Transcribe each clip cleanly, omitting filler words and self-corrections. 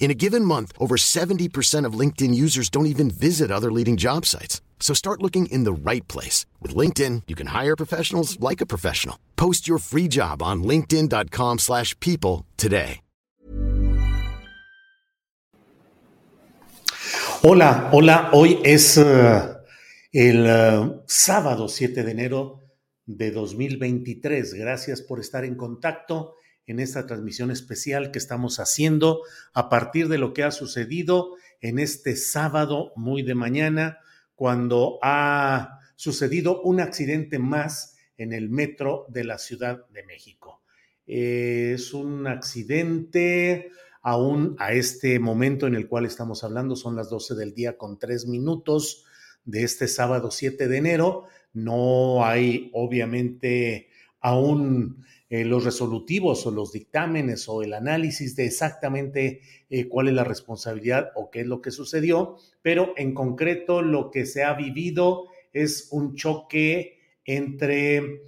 In a given month, over 70% of LinkedIn users don't even visit other leading job sites. So start looking in the right place. With LinkedIn, you can hire professionals like a professional. Post your free job on linkedin.com/people today. Hola, hoy es el sábado 7 de enero de 2023. Gracias por estar en contacto en esta transmisión especial que estamos haciendo a partir de lo que ha sucedido en este sábado muy de mañana, cuando ha sucedido un accidente más en el metro de la Ciudad de México. Es un accidente... Aún a este momento en el cual estamos hablando, son las 12:03 p.m. de este sábado 7 de enero. No hay, obviamente, aún los resolutivos o los dictámenes o el análisis de exactamente cuál es la responsabilidad o qué es lo que sucedió, pero en concreto lo que se ha vivido es un choque entre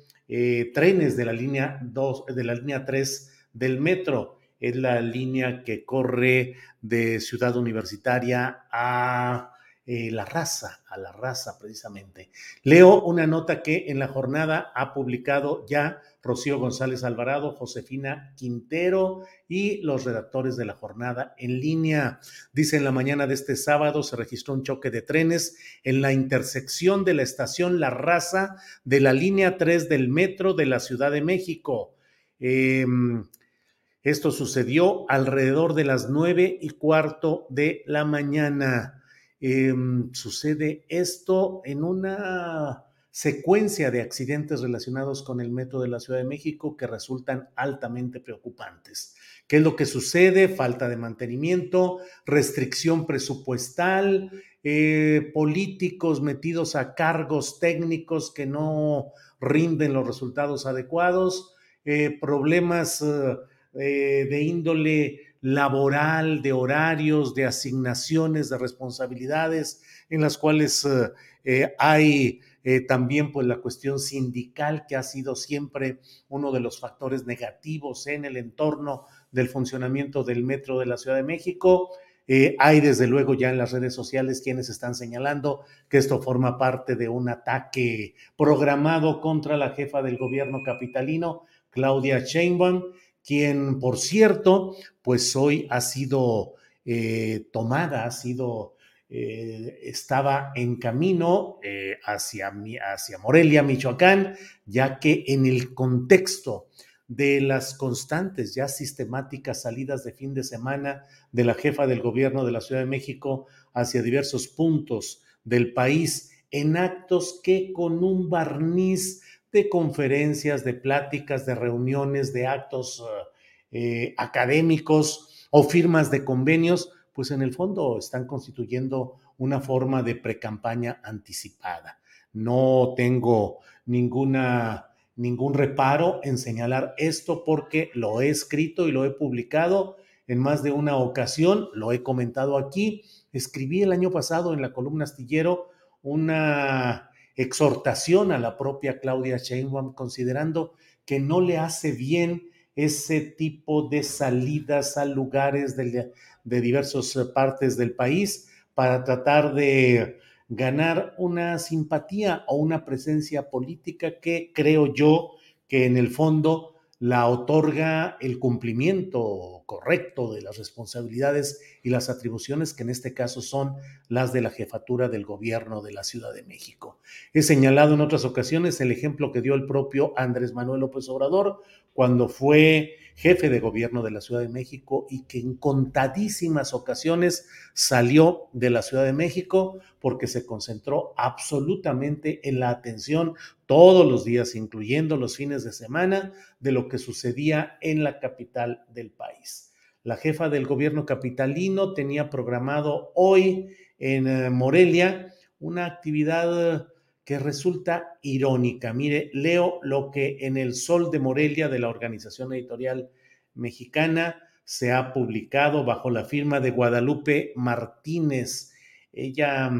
trenes de la línea 2, de la línea 3 del metro. Es la línea que corre de Ciudad Universitaria a La Raza, precisamente. Leo una nota que en la jornada ha publicado ya Rocío González Alvarado, Josefina Quintero y los redactores de la jornada en línea. Dice: en la mañana de este sábado se registró un choque de trenes en la intersección de la estación La Raza de la línea 3 del metro de la Ciudad de México. Esto sucedió alrededor de las 9:15 a.m. Sucede esto en una secuencia de accidentes relacionados con el metro de la Ciudad de México que resultan altamente preocupantes. ¿Qué es lo que sucede? Falta de mantenimiento, restricción presupuestal, políticos metidos a cargos técnicos que no rinden los resultados adecuados, problemas... de índole laboral, de horarios, de asignaciones, de responsabilidades, en las cuales hay también pues la cuestión sindical, que ha sido siempre uno de los factores negativos en el entorno del funcionamiento del metro de la Ciudad de México. Hay desde luego ya en las redes sociales quienes están señalando que esto forma parte de un ataque programado contra la jefa del gobierno capitalino, Claudia Sheinbaum, quien, por cierto, pues hoy ha sido tomada, estaba en camino hacia Morelia, Michoacán, ya que en el contexto de las constantes, ya sistemáticas salidas de fin de semana de la jefa del gobierno de la Ciudad de México hacia diversos puntos del país, en actos que con un barniz de conferencias, de pláticas, de reuniones, de actos académicos o firmas de convenios, pues en el fondo están constituyendo una forma de precampaña anticipada. No tengo ningún reparo en señalar esto porque lo he escrito y lo he publicado en más de una ocasión, lo he comentado aquí. Escribí el año pasado en la columna Astillero una... exhortación a la propia Claudia Sheinbaum, considerando que no le hace bien ese tipo de salidas a lugares de diversas partes del país para tratar de ganar una simpatía o una presencia política que creo yo que en el fondo la otorga el cumplimiento correcto de las responsabilidades y las atribuciones que en este caso son las de la jefatura del gobierno de la Ciudad de México. He señalado en otras ocasiones el ejemplo que dio el propio Andrés Manuel López Obrador cuando fue jefe de gobierno de la Ciudad de México y que en contadísimas ocasiones salió de la Ciudad de México porque se concentró absolutamente en la atención todos los días, incluyendo los fines de semana, de lo que sucedía en la capital del país. La jefa del gobierno capitalino tenía programado hoy en Morelia una actividad que resulta irónica. Mire, leo lo que en el Sol de Morelia de la Organización Editorial Mexicana se ha publicado bajo la firma de Guadalupe Martínez. Ella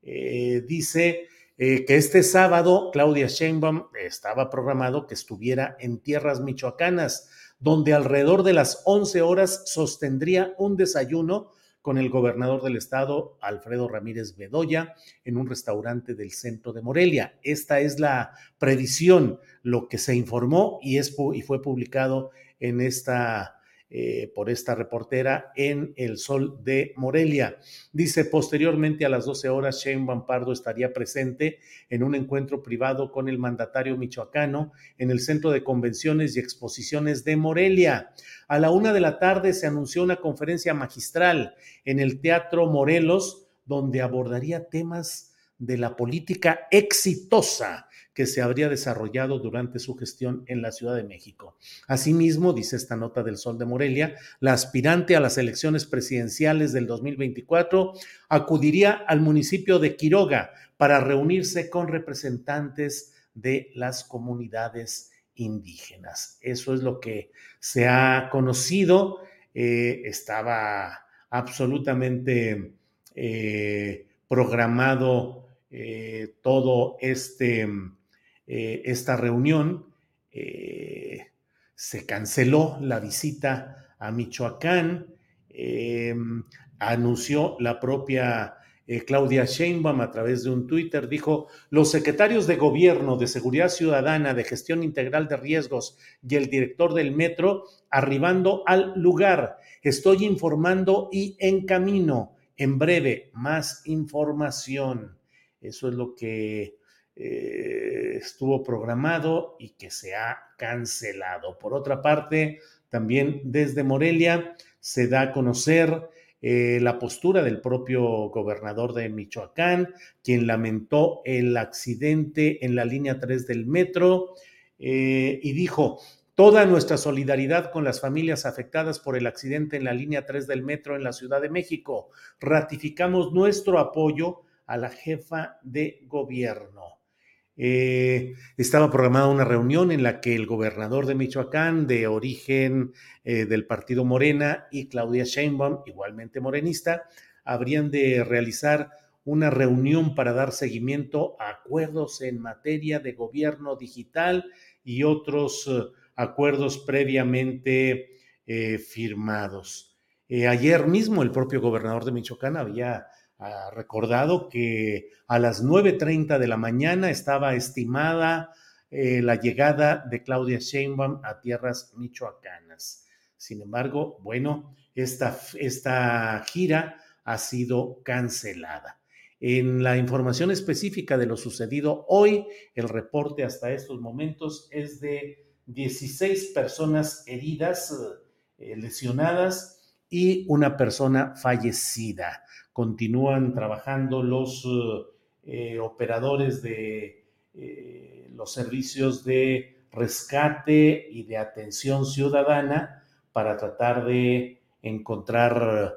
dice que este sábado Claudia Sheinbaum estaba programado que estuviera en tierras michoacanas, donde alrededor de las 11 horas sostendría un desayuno con el gobernador del estado, Alfredo Ramírez Bedolla, en un restaurante del centro de Morelia. Esta es la previsión, lo que se informó y fue publicado en por esta reportera en El Sol de Morelia. Dice, posteriormente a las 12 horas, Sheinbaum Pardo estaría presente en un encuentro privado con el mandatario michoacano en el Centro de Convenciones y Exposiciones de Morelia. A la 1:00 p.m. se anunció una conferencia magistral en el Teatro Morelos, donde abordaría temas de la política exitosa que se habría desarrollado durante su gestión en la Ciudad de México. Asimismo, dice esta nota del Sol de Morelia, la aspirante a las elecciones presidenciales del 2024 acudiría al municipio de Quiroga para reunirse con representantes de las comunidades indígenas. Eso es lo que se ha conocido. Estaba absolutamente programado todo esta reunión. Se canceló la visita a Michoacán, anunció la propia Claudia Sheinbaum a través de un Twitter, dijo: los secretarios de Gobierno, de Seguridad Ciudadana, de Gestión Integral de Riesgos y el director del metro arribando al lugar. Estoy informando y en camino. En breve, más información. Eso es lo que estuvo programado y que se ha cancelado. Por otra parte, también desde Morelia se da a conocer la postura del propio gobernador de Michoacán, quien lamentó el accidente en la línea 3 del metro y dijo: toda nuestra solidaridad con las familias afectadas por el accidente en la línea 3 del metro en la Ciudad de México. Ratificamos nuestro apoyo a la jefa de gobierno. Estaba programada una reunión en la que el gobernador de Michoacán, de origen del partido Morena, y Claudia Sheinbaum, igualmente morenista, habrían de realizar una reunión para dar seguimiento a acuerdos en materia de gobierno digital y otros acuerdos previamente firmados. Ayer mismo el propio gobernador de Michoacán había recordado que a las 9:30 a.m. estaba estimada la llegada de Claudia Sheinbaum a tierras michoacanas. Sin embargo, bueno, esta gira ha sido cancelada. En la información específica de lo sucedido hoy, el reporte hasta estos momentos es de 16 personas heridas, lesionadas, y una persona fallecida. Continúan trabajando los operadores de los servicios de rescate y de atención ciudadana para tratar de encontrar,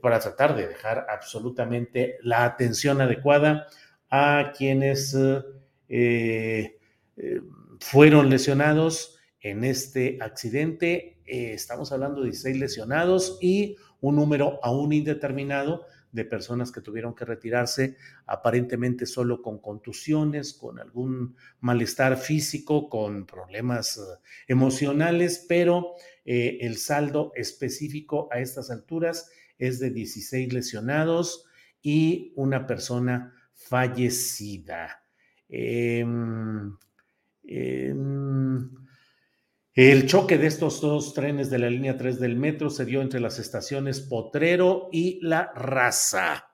para tratar de dejar absolutamente la atención adecuada a quienes fueron lesionados en este accidente. Estamos hablando de 16 lesionados y un número aún indeterminado de personas que tuvieron que retirarse aparentemente solo con contusiones, con algún malestar físico, con problemas emocionales, pero el saldo específico a estas alturas es de 16 lesionados y una persona fallecida. El choque de estos dos trenes de la línea 3 del metro se dio entre las estaciones Potrero y La Raza.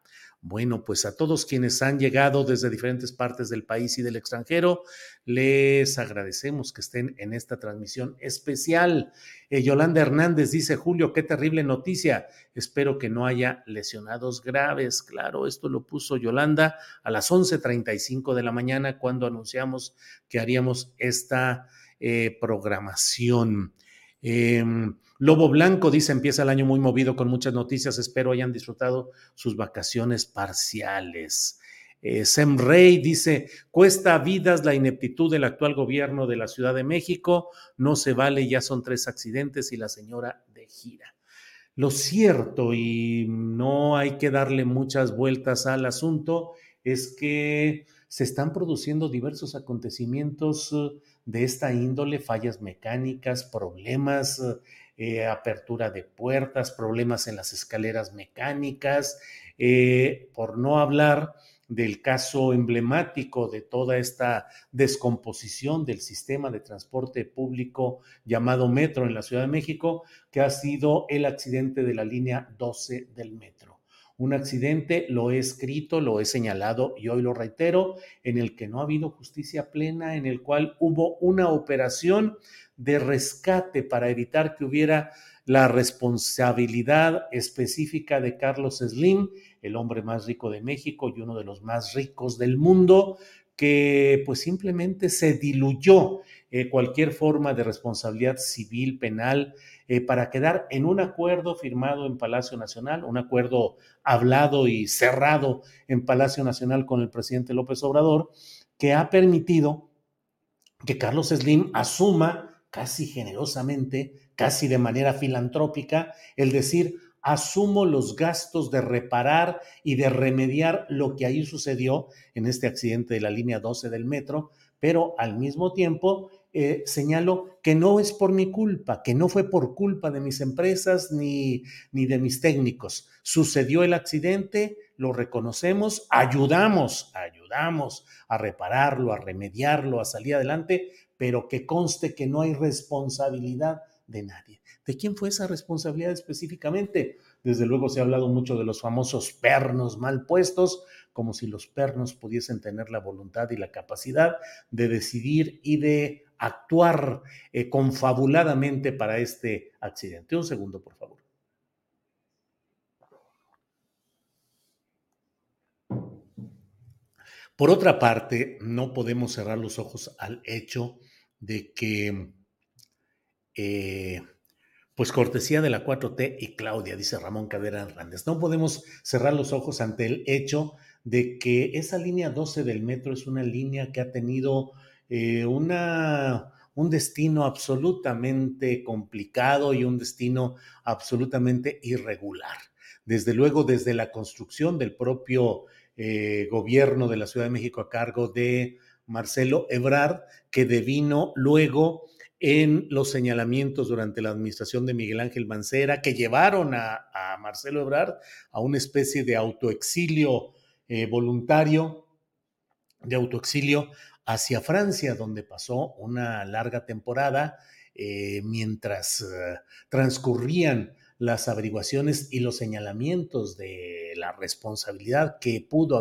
Bueno, pues a todos quienes han llegado desde diferentes partes del país y del extranjero, les agradecemos que estén en esta transmisión especial. Yolanda Hernández dice, Julio, qué terrible noticia. Espero que no haya lesionados graves. Claro, esto lo puso Yolanda a las 11:35 de la mañana cuando anunciamos que haríamos esta programación. Lobo Blanco dice, empieza el año muy movido con muchas noticias, espero hayan disfrutado sus vacaciones parciales. Sem Rey dice, cuesta vidas la ineptitud del actual gobierno de la Ciudad de México, no se vale, ya son 3 accidentes y la señora de gira. Lo cierto, y no hay que darle muchas vueltas al asunto, es que se están produciendo diversos acontecimientos de esta índole, fallas mecánicas, problemas, apertura de puertas, problemas en las escaleras mecánicas, por no hablar del caso emblemático de toda esta descomposición del sistema de transporte público llamado metro en la Ciudad de México, que ha sido el accidente de la línea 12 del metro. Un accidente, lo he escrito, lo he señalado y hoy lo reitero, en el que no ha habido justicia plena, en el cual hubo una operación de rescate para evitar que hubiera la responsabilidad específica de Carlos Slim, el hombre más rico de México y uno de los más ricos del mundo, que pues simplemente se diluyó cualquier forma de responsabilidad civil, penal, para quedar en un acuerdo firmado en Palacio Nacional, un acuerdo hablado y cerrado en Palacio Nacional con el presidente López Obrador, que ha permitido que Carlos Slim asuma casi generosamente, casi de manera filantrópica, el decir, asumo los gastos de reparar y de remediar lo que ahí sucedió en este accidente de la línea 12 del metro, pero al mismo tiempo señalo que no es por mi culpa, que no fue por culpa de mis empresas ni de mis técnicos. Sucedió el accidente, lo reconocemos, ayudamos a repararlo, a remediarlo, a salir adelante, pero que conste que no hay responsabilidad de nadie. ¿De quién fue esa responsabilidad específicamente? Desde luego se ha hablado mucho de los famosos pernos mal puestos, como si los pernos pudiesen tener la voluntad y la capacidad de decidir y de actuar confabuladamente para este accidente. Un segundo, por favor. Por otra parte, no podemos cerrar los ojos al hecho de que pues cortesía de la 4T y Claudia, dice Ramón Cadera Hernández. No podemos cerrar los ojos ante el hecho de que esa línea 12 del metro es una línea que ha tenido un destino absolutamente complicado y un destino absolutamente irregular. Desde luego, desde la construcción del propio gobierno de la Ciudad de México a cargo de Marcelo Ebrard, que devino luego en los señalamientos durante la administración de Miguel Ángel Mancera, que llevaron a Marcelo Ebrard a una especie de autoexilio voluntario, de autoexilio hacia Francia, donde pasó una larga temporada mientras transcurrían las averiguaciones y los señalamientos de la responsabilidad que pudo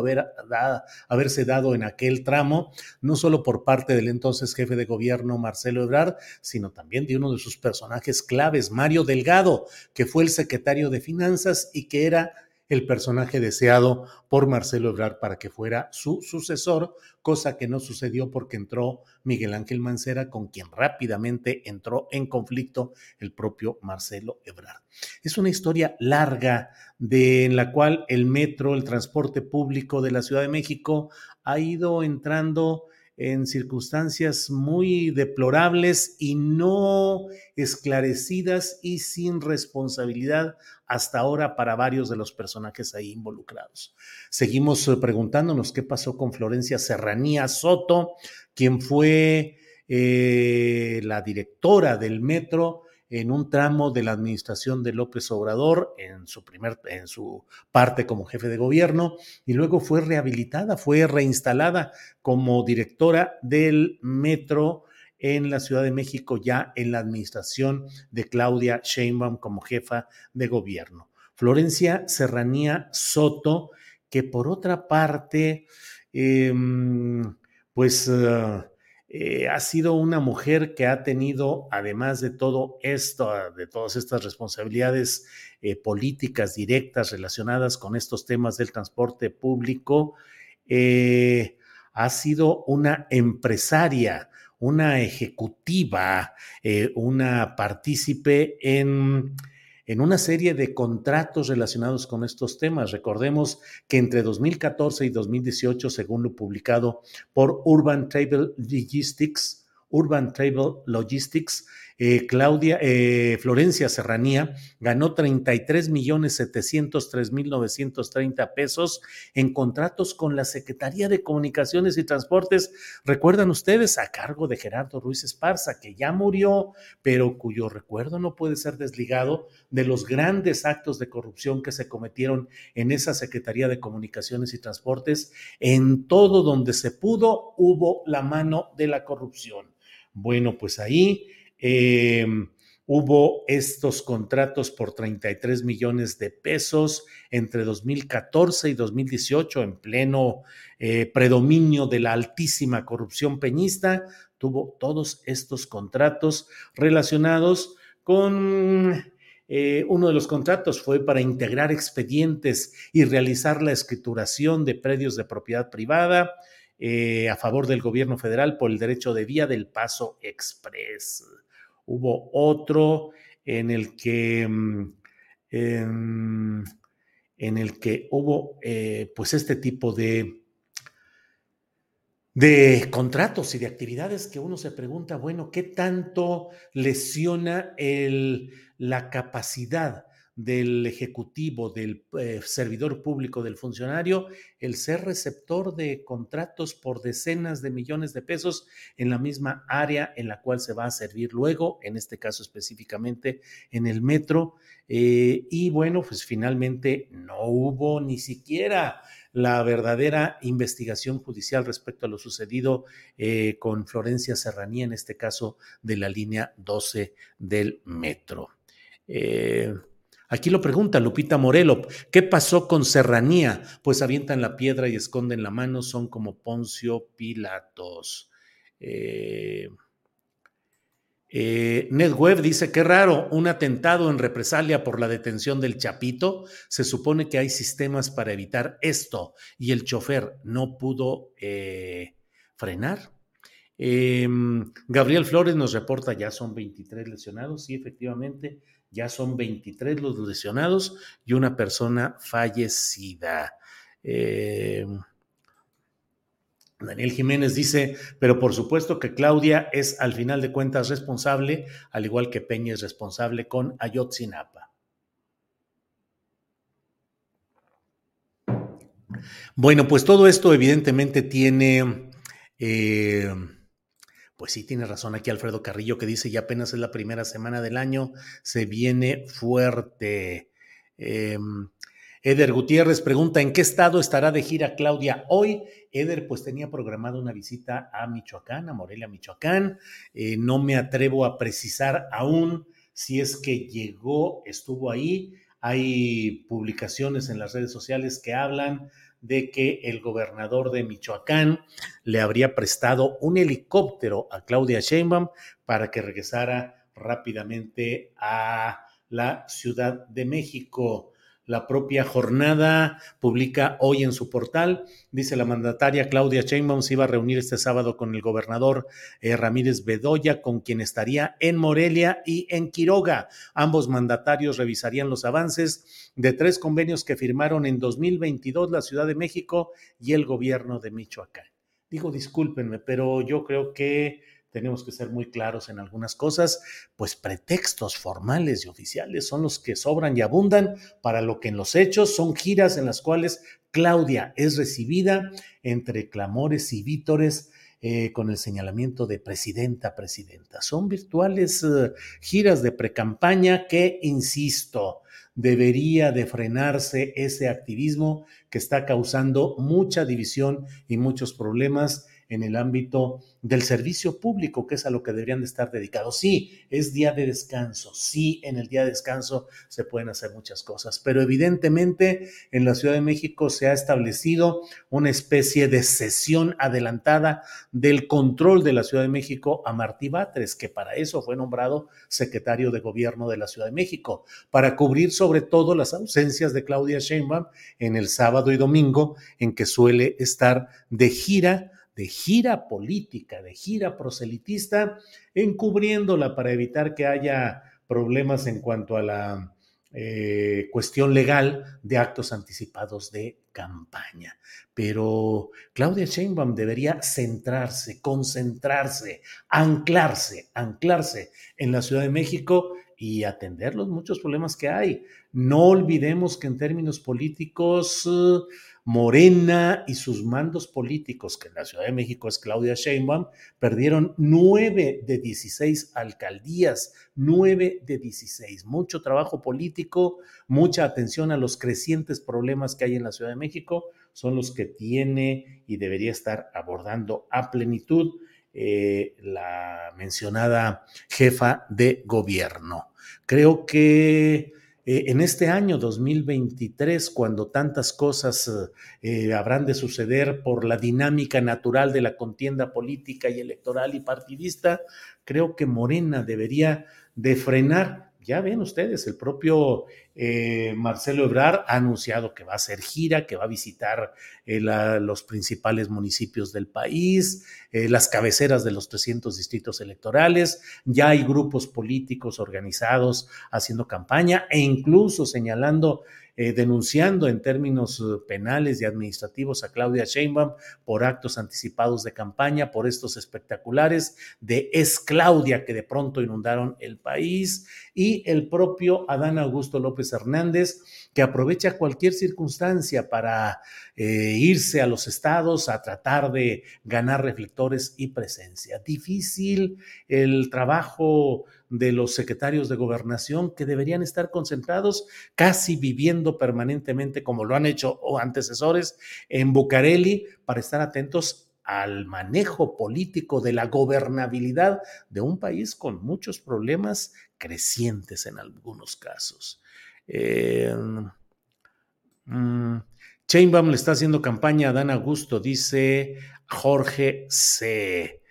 haberse dado en aquel tramo, no solo por parte del entonces jefe de gobierno Marcelo Ebrard, sino también de uno de sus personajes claves, Mario Delgado, que fue el secretario de Finanzas y que era el personaje deseado por Marcelo Ebrard para que fuera su sucesor, cosa que no sucedió porque entró Miguel Ángel Mancera, con quien rápidamente entró en conflicto el propio Marcelo Ebrard. Es una historia larga en la cual el metro, el transporte público de la Ciudad de México, ha ido entrando en circunstancias muy deplorables y no esclarecidas y sin responsabilidad hasta ahora para varios de los personajes ahí involucrados. Seguimos preguntándonos qué pasó con Florencia Serranía Soto, quien fue la directora del metro en un tramo de la administración de López Obrador, en su parte como jefe de gobierno, y luego fue rehabilitada, fue reinstalada como directora del metro en la Ciudad de México ya en la administración de Claudia Sheinbaum como jefa de gobierno. Florencia Serranía Soto, que por otra parte, ha sido una mujer que ha tenido, además de todo esto, de todas estas responsabilidades políticas directas relacionadas con estos temas del transporte público, ha sido una empresaria, una ejecutiva, una partícipe en una serie de contratos relacionados con estos temas. Recordemos que entre 2014 y 2018, según lo publicado por Urban Travel Logistics, Florencia Serranía ganó $33,703,930 en contratos con la Secretaría de Comunicaciones y Transportes, recuerdan ustedes, a cargo de Gerardo Ruiz Esparza, que ya murió, pero cuyo recuerdo no puede ser desligado de los grandes actos de corrupción que se cometieron en esa Secretaría de Comunicaciones y Transportes. En todo donde se pudo, hubo la mano de la corrupción. Bueno, pues ahí hubo estos contratos por $33 millones de pesos entre 2014 y 2018, en pleno predominio de la altísima corrupción peñista. Tuvo todos estos contratos relacionados con... uno de los contratos fue para integrar expedientes y realizar la escrituración de predios de propiedad privada a favor del gobierno federal por el derecho de vía del Paso Express. Hubo otro en el que hubo este tipo de contratos y de actividades que uno se pregunta, bueno, ¿qué tanto lesiona la capacidad del ejecutivo, del servidor público, del funcionario, el ser receptor de contratos por decenas de millones de pesos en la misma área en la cual se va a servir luego, en este caso específicamente en el metro? Y bueno, pues finalmente no hubo ni siquiera la verdadera investigación judicial respecto a lo sucedido con Florencia Serranía, en este caso de la línea 12 del metro. Aquí lo pregunta Lupita Morelo, ¿qué pasó con Serranía? Pues avientan la piedra y esconden la mano, son como Poncio Pilatos. NetWeb dice, qué raro, un atentado en represalia por la detención del Chapito. Se supone que hay sistemas para evitar esto y el chofer no pudo frenar. Gabriel Flores nos reporta, ya son 23 lesionados, sí, efectivamente, ya son 23 los lesionados y una persona fallecida. Daniel Jiménez dice, pero por supuesto que Claudia es al final de cuentas responsable, al igual que Peña es responsable con Ayotzinapa. Bueno, pues todo esto evidentemente tiene... Pues sí, tiene razón aquí Alfredo Carrillo, que dice, ya apenas es la primera semana del año, se viene fuerte. Eder Gutiérrez pregunta, ¿en qué estado estará de gira Claudia hoy? Eder, pues tenía programada una visita a Michoacán, a Morelia, Michoacán. No me atrevo a precisar aún si es que llegó, estuvo ahí. Hay publicaciones en las redes sociales que hablan de que el gobernador de Michoacán le habría prestado un helicóptero a Claudia Sheinbaum para que regresara rápidamente a la Ciudad de México. La propia Jornada publica hoy en su portal, dice, la mandataria Claudia Sheinbaum se iba a reunir este sábado con el gobernador Ramírez Bedolla, con quien estaría en Morelia y en Quiroga. Ambos mandatarios revisarían los avances de 3 convenios que firmaron en 2022 la Ciudad de México y el gobierno de Michoacán. Digo, discúlpenme, pero yo creo que tenemos que ser muy claros en algunas cosas, pues pretextos formales y oficiales son los que sobran y abundan para lo que en los hechos son giras en las cuales Claudia es recibida entre clamores y vítores con el señalamiento de presidenta. Son virtuales giras de precampaña que, insisto, debería de frenarse ese activismo que está causando mucha división y muchos problemas en el ámbito del servicio público, que es a lo que deberían de estar dedicados. Sí, es día de descanso, sí, en el día de descanso se pueden hacer muchas cosas, pero evidentemente en la Ciudad de México se ha establecido una especie de sesión adelantada del control de la Ciudad de México a Martí Batres, que para eso fue nombrado secretario de Gobierno de la Ciudad de México, para cubrir sobre todo las ausencias de Claudia Sheinbaum en el sábado y domingo, en que suele estar de gira política, de gira proselitista, encubriéndola para evitar que haya problemas en cuanto a la cuestión legal de actos anticipados de campaña. Pero Claudia Sheinbaum debería centrarse, concentrarse, anclarse en la Ciudad de México y atender los muchos problemas que hay. No olvidemos que en términos políticos, Morena y sus mandos políticos, que en la Ciudad de México es Claudia Sheinbaum, perdieron 9 de 16 alcaldías, 9 de 16. Mucho trabajo político, mucha atención a los crecientes problemas que hay en la Ciudad de México, son los que tiene y debería estar abordando a plenitud la mencionada jefa de gobierno. Creo que en este año 2023, cuando tantas cosas habrán de suceder por la dinámica natural de la contienda política y electoral y partidista, creo que Morena debería de frenar. Ya ven ustedes, el propio Marcelo Ebrard ha anunciado que va a hacer gira, que va a visitar los principales municipios del país, las cabeceras de los 300 distritos electorales. Ya hay grupos políticos organizados haciendo campaña e incluso señalando, denunciando en términos penales y administrativos a Claudia Sheinbaum por actos anticipados de campaña, por estos espectaculares de Es Claudia que de pronto inundaron el país, y el propio Adán Augusto López Hernández, que aprovecha cualquier circunstancia para irse a los estados a tratar de ganar reflectores y presencia. Difícil el trabajo de los secretarios de gobernación, que deberían estar concentrados, casi viviendo permanentemente, como lo han hecho antecesores, en Bucareli, para estar atentos al manejo político de la gobernabilidad de un país con muchos problemas crecientes en algunos casos. Sheinbaum le está haciendo campaña a Dan Augusto, dice Jorge C.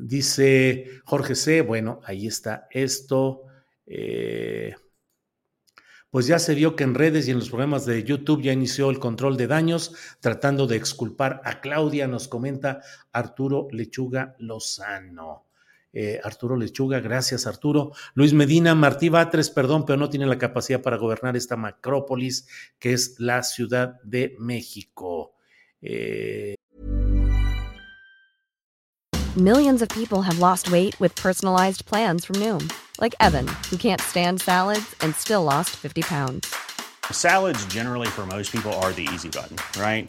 Dice Jorge C. Bueno, ahí está esto. Pues ya se vio que en redes y en los programas de YouTube ya inició el control de daños, tratando de exculpar a Claudia, nos comenta Arturo Lechuga Lozano. Arturo Lechuga, gracias Arturo. Luis Medina, Martí Batres, perdón, pero no tiene la capacidad para gobernar esta macrópolis que es la Ciudad de México. Millions of people have lost weight with personalized plans from Noom. Like Evan, who can't stand salads and still lost 50 pounds. Salads generally for most people are the easy button, right?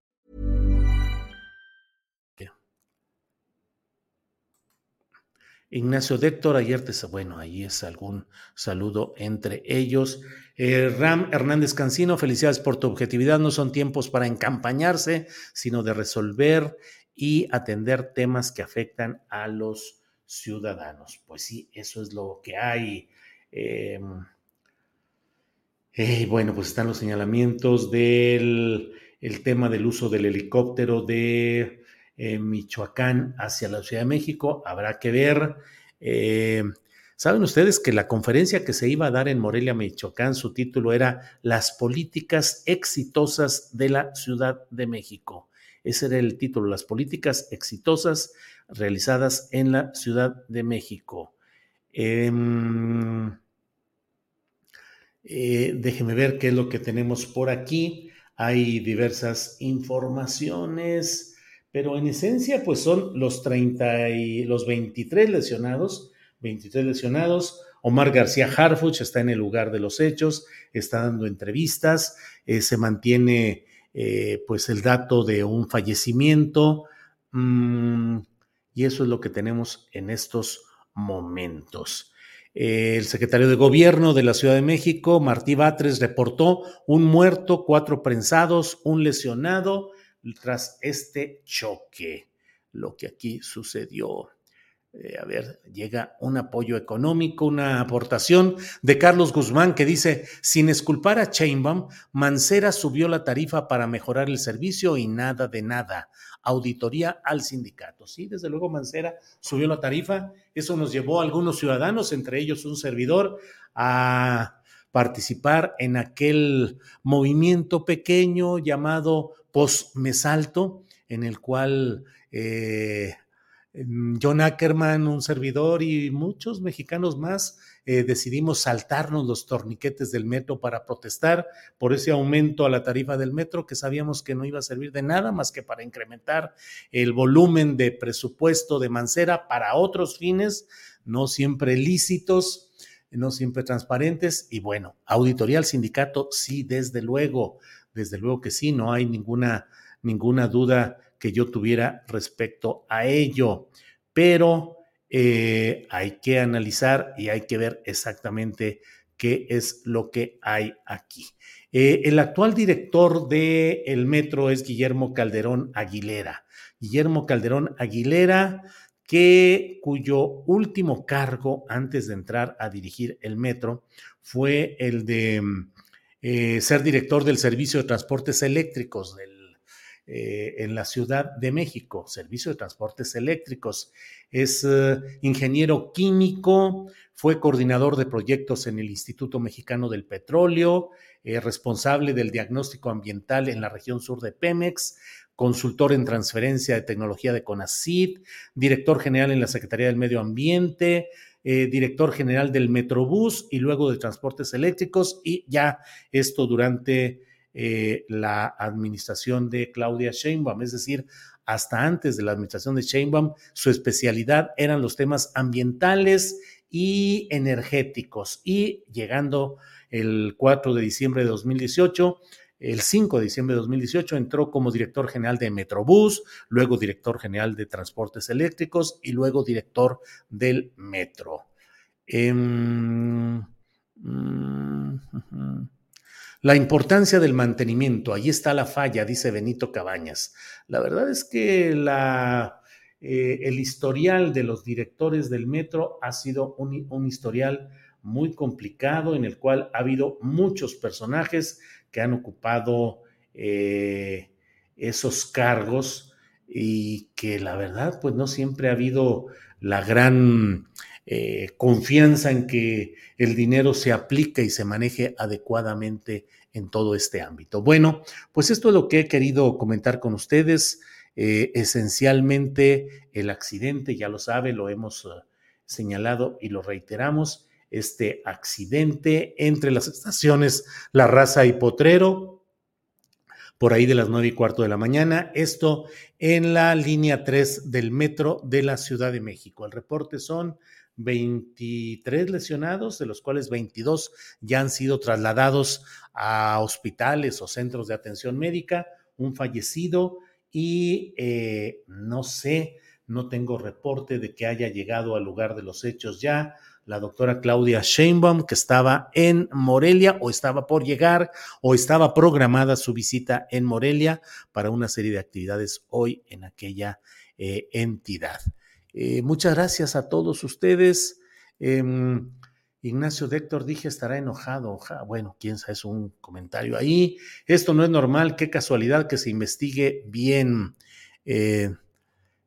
Ignacio Déctor, ayer bueno, ahí es algún saludo entre ellos. Ram Hernández Cancino, felicidades por tu objetividad. No son tiempos para encampañarse, sino de resolver y atender temas que afectan a los ciudadanos. Pues sí, eso es lo que hay. Bueno, pues están los señalamientos del tema del uso del helicóptero de Michoacán hacia la Ciudad de México, habrá que ver. ¿Saben ustedes que la conferencia que se iba a dar en Morelia, Michoacán, su título era Las políticas exitosas de la Ciudad de México? Ese era el título, las políticas exitosas realizadas en la Ciudad de México. Déjenme ver qué es lo que tenemos por aquí. Hay diversas informaciones, pero en esencia pues son los 23 lesionados. Omar García Harfuch está en el lugar de los hechos, está dando entrevistas, se mantiene pues el dato de un fallecimiento, y eso es lo que tenemos en estos momentos. El secretario de Gobierno de la Ciudad de México, Martí Batres, reportó un muerto, 4 prensados, un lesionado tras este choque, lo que aquí sucedió. Llega un apoyo económico, una aportación de Carlos Guzmán que dice: sin exculpar a Sheinbaum, Mancera subió la tarifa para mejorar el servicio y nada de nada. Auditoría al sindicato. Sí, desde luego Mancera subió la tarifa. Eso nos llevó a algunos ciudadanos, entre ellos un servidor, a participar en aquel movimiento pequeño llamado Posmesalto, en el cual John Ackerman, un servidor y muchos mexicanos más decidimos saltarnos los torniquetes del metro para protestar por ese aumento a la tarifa del metro que sabíamos que no iba a servir de nada más que para incrementar el volumen de presupuesto de Mancera para otros fines, no siempre lícitos, no siempre transparentes. Y bueno, auditoría al sindicato, sí, desde luego que sí, no hay ninguna duda que yo tuviera respecto a ello, pero hay que analizar y hay que ver exactamente qué es lo que hay aquí. El actual director del metro es Guillermo Calderón Aguilera. Guillermo Calderón Aguilera, cuyo último cargo antes de entrar a dirigir el metro fue el de ser director del Servicio de Transportes Eléctricos en la Ciudad de México, Servicio de Transportes Eléctricos. Es ingeniero químico, fue coordinador de proyectos en el Instituto Mexicano del Petróleo, responsable del diagnóstico ambiental en la región sur de Pemex, consultor en transferencia de tecnología de CONACYT, director general en la Secretaría del Medio Ambiente, director general del Metrobús y luego de Transportes Eléctricos, y ya esto durante la administración de Claudia Sheinbaum, es decir, hasta antes de la administración de Sheinbaum, su especialidad eran los temas ambientales y energéticos. Y llegando el 5 de diciembre de 2018 entró como director general de Metrobús, luego director general de Transportes Eléctricos y luego director del Metro. La importancia del mantenimiento, ahí está la falla, dice Benito Cabañas. La verdad es que el historial de los directores del metro ha sido un historial muy complicado, en el cual ha habido muchos personajes que han ocupado esos cargos y que la verdad pues no siempre ha habido la gran confianza en que el dinero se aplique y se maneje adecuadamente en todo este ámbito. Bueno, pues esto es lo que he querido comentar con ustedes. Esencialmente el accidente, ya lo sabe, lo hemos señalado y lo reiteramos, este accidente entre las estaciones La Raza y Potrero, por ahí de las 9:15 de la mañana, esto en la línea 3 del metro de la Ciudad de México. El reporte son 23 lesionados, de los cuales 22 ya han sido trasladados a hospitales o centros de atención médica, un fallecido y no tengo reporte de que haya llegado al lugar de los hechos ya la doctora Claudia Sheinbaum, que estaba en Morelia o estaba por llegar o estaba programada su visita en Morelia para una serie de actividades hoy en aquella entidad. Muchas gracias a todos ustedes. Ignacio Déctor, dije, estará enojado. Bueno, quién sabe, es un comentario ahí. Esto no es normal, qué casualidad que se investigue bien.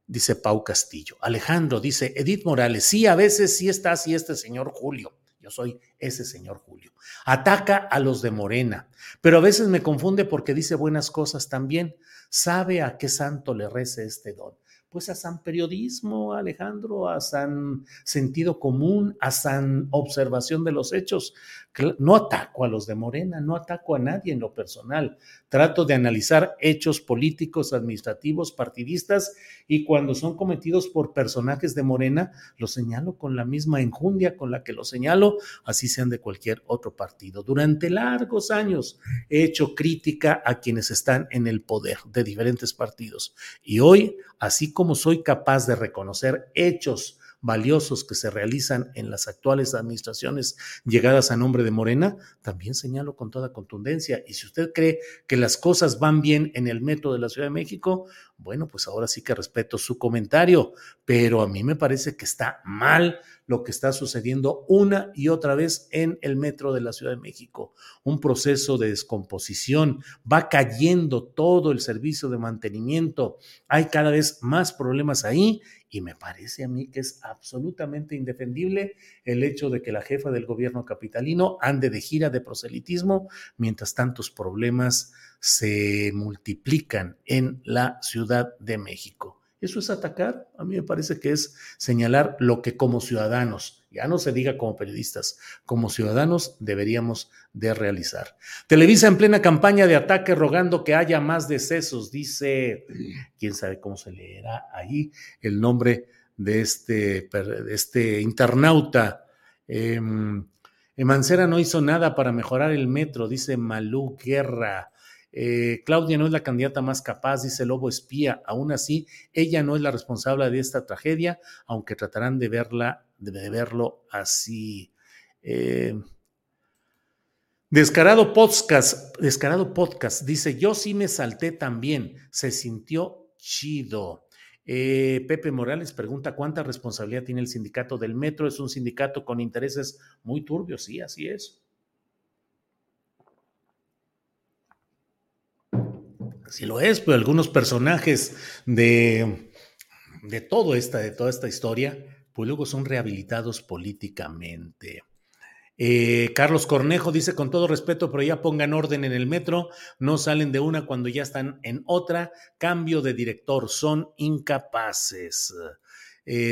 dice Pau Castillo. Alejandro dice, Edith Morales, sí, a veces sí está así este señor Julio. Yo soy ese señor Julio. Ataca a los de Morena, pero a veces me confunde porque dice buenas cosas también. ¿Sabe a qué santo le rece este don? Pues a san periodismo, Alejandro, a san sentido común, a san observación de los hechos. No ataco a los de Morena, no ataco a nadie en lo personal. Trato de analizar hechos políticos, administrativos, partidistas, y cuando son cometidos por personajes de Morena, los señalo con la misma enjundia con la que los señalo, así sean de cualquier otro partido. Durante largos años he hecho crítica a quienes están en el poder de diferentes partidos, y hoy, así como soy capaz de reconocer hechos valiosos que se realizan en las actuales administraciones llegadas a nombre de Morena, también señalo con toda contundencia. Y si usted cree que las cosas van bien en el metro de la Ciudad de México, bueno, pues ahora sí que respeto su comentario, pero a mí me parece que está mal lo que está sucediendo una y otra vez en el metro de la Ciudad de México. Un proceso de descomposición, va cayendo todo el servicio de mantenimiento, hay cada vez más problemas ahí y me parece a mí que es absolutamente indefendible el hecho de que la jefa del gobierno capitalino ande de gira de proselitismo mientras tantos problemas se multiplican en la Ciudad de México. Eso es atacar, a mí me parece que es señalar lo que como ciudadanos, ya no se diga como periodistas, como ciudadanos deberíamos de realizar. Televisa en plena campaña de ataque rogando que haya más decesos, dice, quién sabe cómo se leerá ahí el nombre de este internauta. Mancera no hizo nada para mejorar el metro, dice Malú Guerra. Claudia no es la candidata más capaz, dice Lobo Espía. Aún así, ella no es la responsable de esta tragedia, aunque tratarán de verlo así. Descarado podcast, dice, yo sí me salté también, se sintió chido. Pepe Morales pregunta cuánta responsabilidad tiene el sindicato del metro, es un sindicato con intereses muy turbios, sí, así es. Sí lo es, pero algunos personajes de toda esta historia, pues luego son rehabilitados políticamente. Carlos Cornejo dice, con todo respeto, pero ya pongan orden en el metro, no salen de una cuando ya están en otra, cambio de director, son incapaces.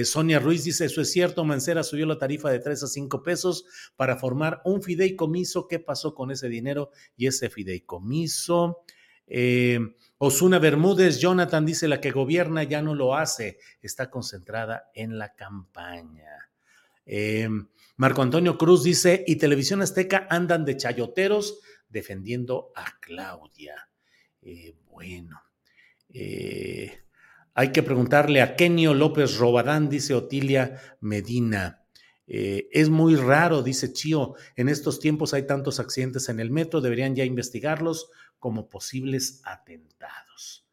Sonia Ruiz dice, eso es cierto, Mancera subió la tarifa de 3 a 5 pesos para formar un fideicomiso. ¿Qué pasó con ese dinero y ese fideicomiso? Osuna Bermúdez, Jonathan dice, la que gobierna ya no lo hace, está concentrada en la campaña. Marco Antonio Cruz dice, y Televisión Azteca andan de chayoteros defendiendo a Claudia. Hay que preguntarle a Kenio López Robadán, dice Otilia Medina. Es muy raro, dice Chío, en estos tiempos hay tantos accidentes en el metro, deberían ya investigarlos como posibles atentados.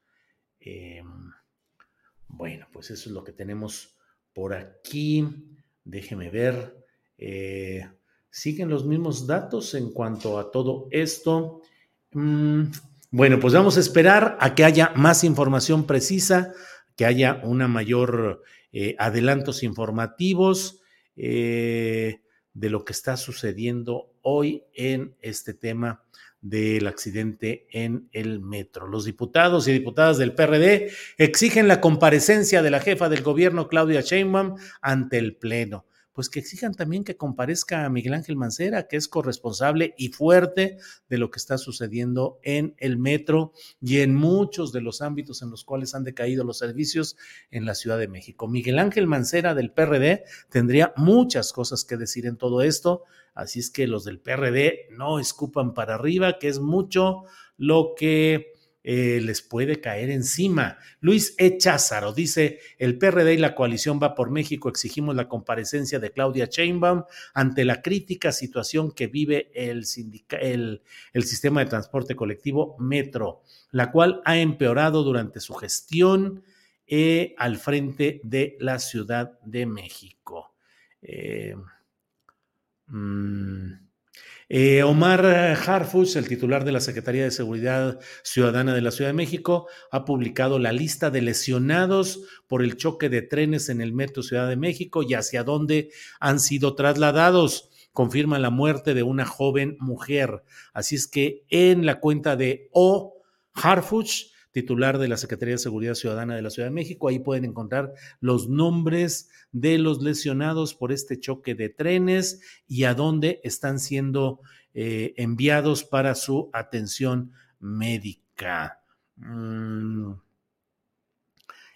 Bueno, pues eso es lo que tenemos por aquí. Déjeme ver. Siguen los mismos datos en cuanto a todo esto. Bueno, pues vamos a esperar a que haya más información precisa, que haya una mayor adelantos informativos de lo que está sucediendo hoy en este tema del accidente en el metro. Los diputados y diputadas del PRD exigen la comparecencia de la jefa del gobierno, Claudia Sheinbaum, ante el Pleno. Pues que exijan también que comparezca a Miguel Ángel Mancera, que es corresponsable y fuerte de lo que está sucediendo en el metro y en muchos de los ámbitos en los cuales han decaído los servicios en la Ciudad de México. Miguel Ángel Mancera del PRD tendría muchas cosas que decir en todo esto, así es que los del PRD no escupan para arriba, que es mucho lo que les puede caer encima. Luis E. Cházaro dice, el PRD y la coalición Va por México exigimos la comparecencia de Claudia Sheinbaum ante la crítica situación que vive el sistema de transporte colectivo Metro, la cual ha empeorado durante su gestión al frente de la Ciudad de México. Omar Harfuch, el titular de la Secretaría de Seguridad Ciudadana de la Ciudad de México, ha publicado la lista de lesionados por el choque de trenes en el metro Ciudad de México y hacia dónde han sido trasladados. Confirma la muerte de una joven mujer. Así es que en la cuenta de O. Harfuch, titular de la Secretaría de Seguridad Ciudadana de la Ciudad de México, ahí pueden encontrar los nombres de los lesionados por este choque de trenes y a dónde están siendo enviados para su atención médica.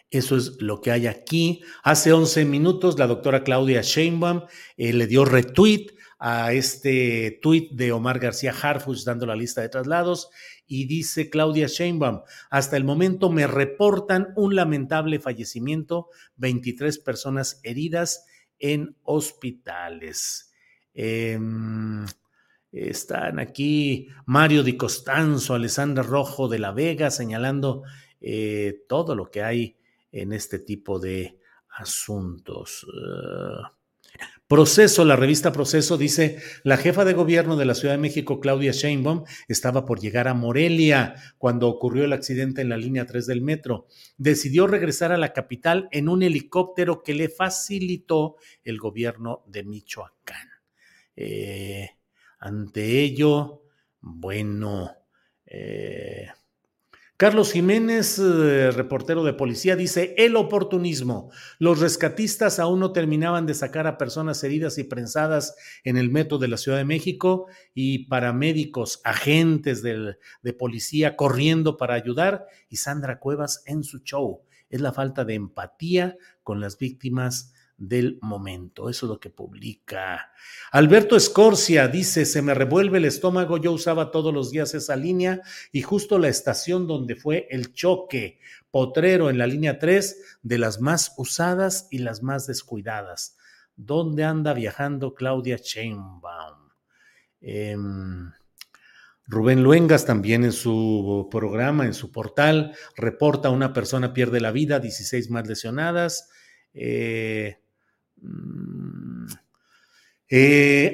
Eso es lo que hay aquí. Hace 11 minutos la doctora Claudia Sheinbaum le dio retweet a este tuit de Omar García Harfuch dando la lista de traslados y dice Claudia Sheinbaum: hasta el momento me reportan un lamentable fallecimiento, 23 personas heridas en hospitales. Están aquí Mario Di Costanzo, Alessandra Rojo de la Vega señalando todo lo que hay en este tipo de asuntos. Proceso, la revista Proceso dice: la jefa de gobierno de la Ciudad de México, Claudia Sheinbaum, estaba por llegar a Morelia cuando ocurrió el accidente en la línea 3 del metro. Decidió regresar a la capital en un helicóptero que le facilitó el gobierno de Michoacán. Ante ello, bueno... Carlos Jiménez, reportero de policía, dice: el oportunismo. Los rescatistas aún no terminaban de sacar a personas heridas y prensadas en el metro de la Ciudad de México y paramédicos, agentes de policía corriendo para ayudar y Sandra Cuevas en su show. Es la falta de empatía con las víctimas del momento. Eso es lo que publica. Alberto Escorcia dice: se me revuelve el estómago, yo usaba todos los días esa línea y justo la estación donde fue el choque, Potrero en la línea 3, de las más usadas y las más descuidadas. ¿Dónde anda viajando Claudia Sheinbaum? Rubén Luengas también en su programa, en su portal, reporta: una persona pierde la vida, 16 más lesionadas.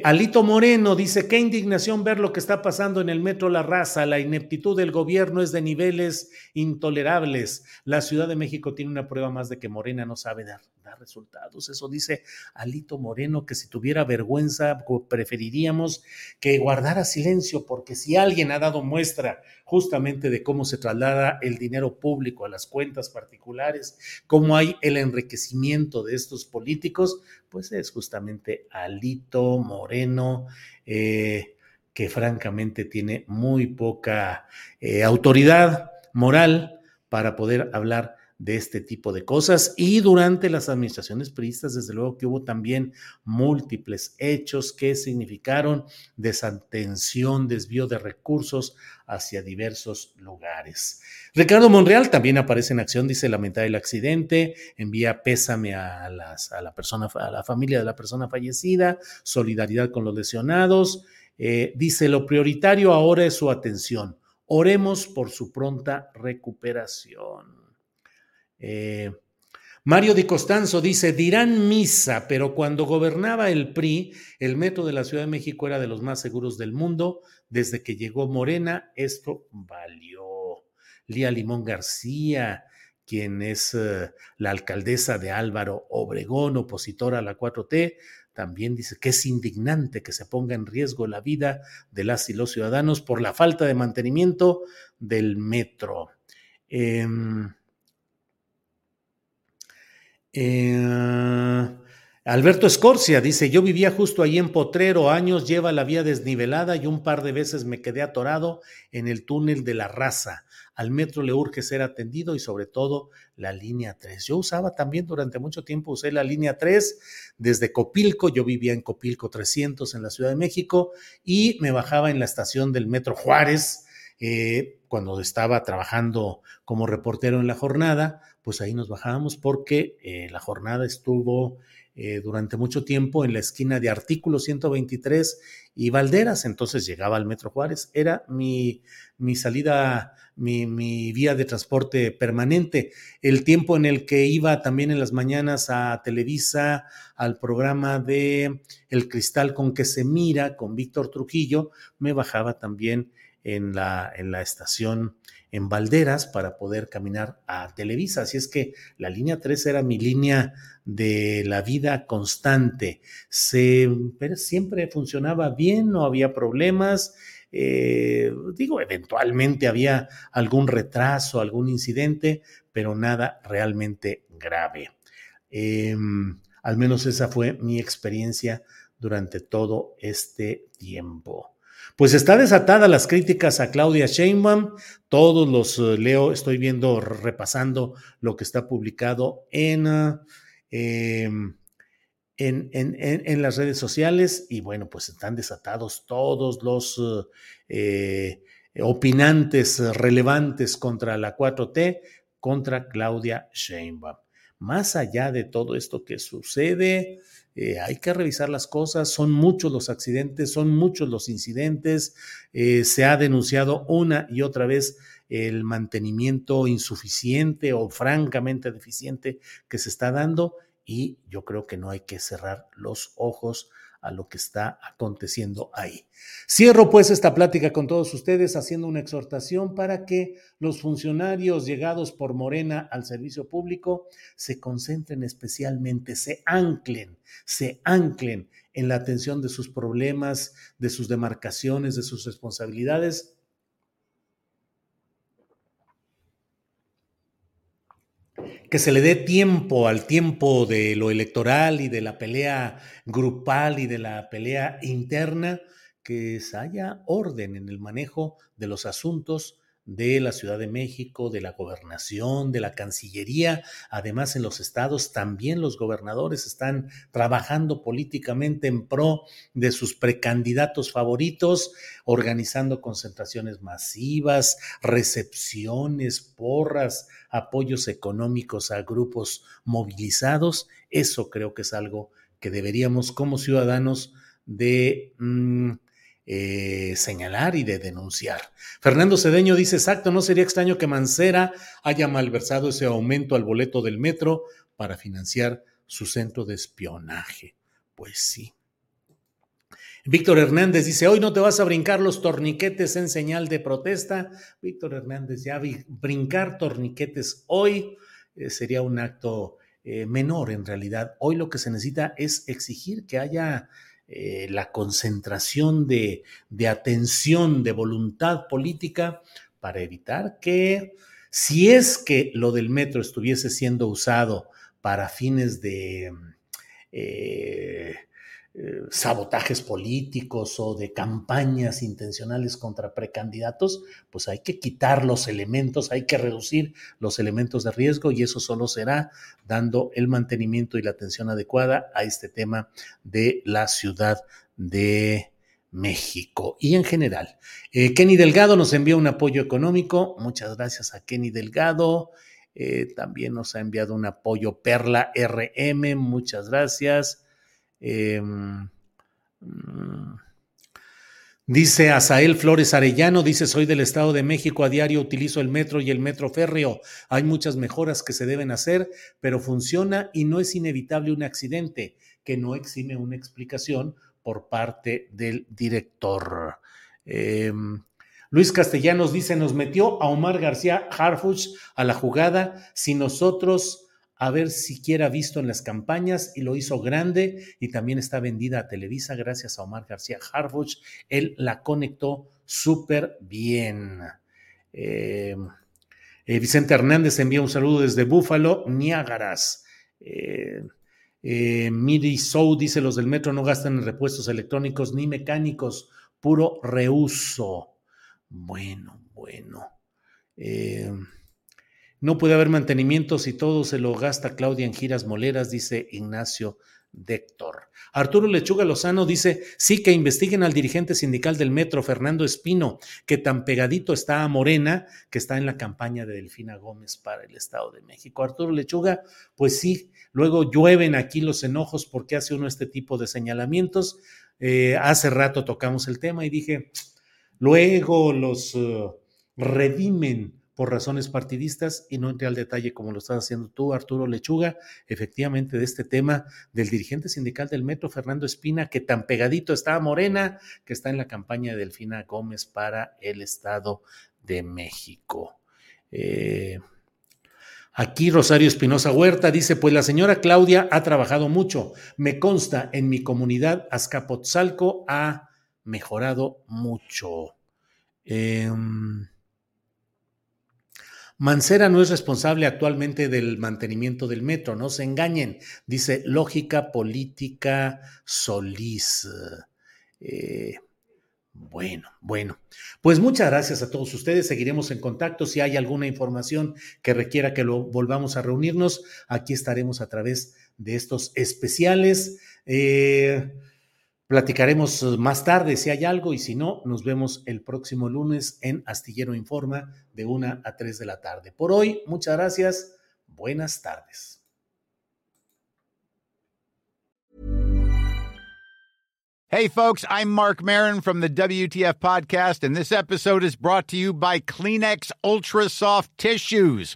Alito Moreno dice: qué indignación ver lo que está pasando en el metro La Raza, la ineptitud del gobierno es de niveles intolerables, la Ciudad de México tiene una prueba más de que Morena no sabe dar resultados. Eso dice Alito Moreno, que si tuviera vergüenza preferiríamos que guardara silencio, porque si alguien ha dado muestra justamente de cómo se traslada el dinero público a las cuentas particulares, cómo hay el enriquecimiento de estos políticos, pues es justamente Alito Moreno, que francamente tiene muy poca autoridad moral para poder hablar de este tipo de cosas. Y durante las administraciones priistas, desde luego que hubo también múltiples hechos que significaron desatención, desvío de recursos hacia diversos lugares. Ricardo Monreal también aparece en acción, dice: lamentar el accidente, envía pésame a la familia de la persona fallecida, solidaridad con los lesionados, dice: lo prioritario ahora es su atención, oremos por su pronta recuperación. Mario Di Costanzo dice: dirán misa, pero cuando gobernaba el PRI, el metro de la Ciudad de México era de los más seguros del mundo. Desde que llegó Morena, esto valió. Lía Limón García, quien es la alcaldesa de Álvaro Obregón, opositora a la 4T, también dice que es indignante que se ponga en riesgo la vida de las y los ciudadanos por la falta de mantenimiento del metro. Alberto Escorcia dice: yo vivía justo ahí en Potrero, años lleva la vía desnivelada y un par de veces me quedé atorado en el túnel de La Raza. Al metro le urge ser atendido y sobre todo la línea 3. Yo usaba también, durante mucho tiempo usé la línea 3 desde Copilco, yo vivía en Copilco 300 en la Ciudad de México y me bajaba en la estación del metro Juárez cuando estaba trabajando como reportero en La Jornada, pues ahí nos bajábamos porque La Jornada estuvo durante mucho tiempo en la esquina de Artículo 123 y Valderas, entonces llegaba al Metro Juárez, era mi salida, mi vía de transporte permanente, el tiempo en el que iba también en las mañanas a Televisa, al programa de El Cristal con que se mira, con Víctor Trujillo, me bajaba también en la estación en Valderas para poder caminar a Televisa. Así es que la línea 3 era mi línea de la vida constante. Siempre funcionaba bien, no había problemas. Eventualmente había algún retraso, algún incidente, pero nada realmente grave. Al menos esa fue mi experiencia durante todo este tiempo. Pues está desatada las críticas a Claudia Sheinbaum, todos los leo, estoy viendo, repasando lo que está publicado en las redes sociales y bueno, pues están desatados todos los opinantes relevantes contra la 4T, contra Claudia Sheinbaum. Más allá de todo esto que sucede, hay que revisar las cosas, son muchos los accidentes, son muchos los incidentes, se ha denunciado una y otra vez el mantenimiento insuficiente o francamente deficiente que se está dando y yo creo que no hay que cerrar los ojos a lo que está aconteciendo ahí. Cierro pues esta plática con todos ustedes haciendo una exhortación para que los funcionarios llegados por Morena al servicio público se concentren especialmente, se anclen en la atención de sus problemas, de sus demarcaciones, de sus responsabilidades. Que se le dé tiempo al tiempo de lo electoral y de la pelea grupal y de la pelea interna, que haya orden en el manejo de los asuntos de la Ciudad de México, de la gobernación, de la Cancillería. Además, en los estados también los gobernadores están trabajando políticamente en pro de sus precandidatos favoritos, organizando concentraciones masivas, recepciones, porras, apoyos económicos a grupos movilizados. Eso creo que es algo que deberíamos como ciudadanos de señalar y de denunciar. Fernando Cedeño dice, exacto, no sería extraño que Mancera haya malversado ese aumento al boleto del metro para financiar su centro de espionaje. Pues sí. Víctor Hernández dice, hoy no te vas a brincar los torniquetes en señal de protesta. Víctor Hernández, ya brincar torniquetes hoy sería un acto menor en realidad. Hoy lo que se necesita es exigir que haya la concentración de atención, de voluntad política para evitar que, si es que lo del metro estuviese siendo usado para fines de sabotajes políticos o de campañas intencionales contra precandidatos, pues hay que quitar los elementos, hay que reducir los elementos de riesgo y eso solo será dando el mantenimiento y la atención adecuada a este tema de la Ciudad de México y en general. Kenny Delgado nos envía un apoyo económico, muchas gracias a Kenny Delgado. También nos ha enviado un apoyo Perla RM, muchas gracias. Dice Azael Flores Arellano, dice, soy del Estado de México, a diario utilizo el metro y el metro férreo, hay muchas mejoras que se deben hacer, pero funciona y no es inevitable un accidente, que no exime una explicación por parte del director. Luis Castellanos dice, nos metió a Omar García Harfuch a la jugada, si nosotros haber siquiera visto en las campañas y lo hizo grande y también está vendida a Televisa gracias a Omar García Harfuch. Él la conectó súper bien. Vicente Hernández envía un saludo desde Búfalo, Niágaras. Miri Sou dice, los del metro no gastan en repuestos electrónicos ni mecánicos, puro reuso. Bueno. No puede haber mantenimientos y todo se lo gasta Claudia en giras moleras, dice Ignacio Déctor. Arturo Lechuga Lozano dice, sí, que investiguen al dirigente sindical del Metro, Fernando Espino, que tan pegadito está a Morena, que está en la campaña de Delfina Gómez para el Estado de México. Arturo Lechuga, pues sí, luego llueven aquí los enojos porque hace uno este tipo de señalamientos. Hace rato tocamos el tema y dije, luego los redimen por razones partidistas y no entré al detalle como lo estás haciendo tú, Arturo Lechuga, efectivamente de este tema del dirigente sindical del Metro, Fernando Espina, que tan pegadito está a Morena, que está en la campaña de Delfina Gómez para el Estado de México. Aquí Rosario Espinosa Huerta dice, pues la señora Claudia ha trabajado mucho, me consta, en mi comunidad Azcapotzalco ha mejorado mucho. Mancera no es responsable actualmente del mantenimiento del metro, no se engañen, dice Lógica Política Solís. Bueno, pues muchas gracias a todos ustedes, seguiremos en contacto, si hay alguna información que requiera que lo volvamos a reunirnos, aquí estaremos a través de estos especiales. Platicaremos más tarde si hay algo y si no, nos vemos el próximo lunes en Castillero Informa de 1 a 3 de la tarde. Por hoy, muchas gracias. Buenas tardes. Hey folks, I'm Mark Maron from the WTF Podcast, and this episode is brought to you by Kleenex Ultra Soft Tissues,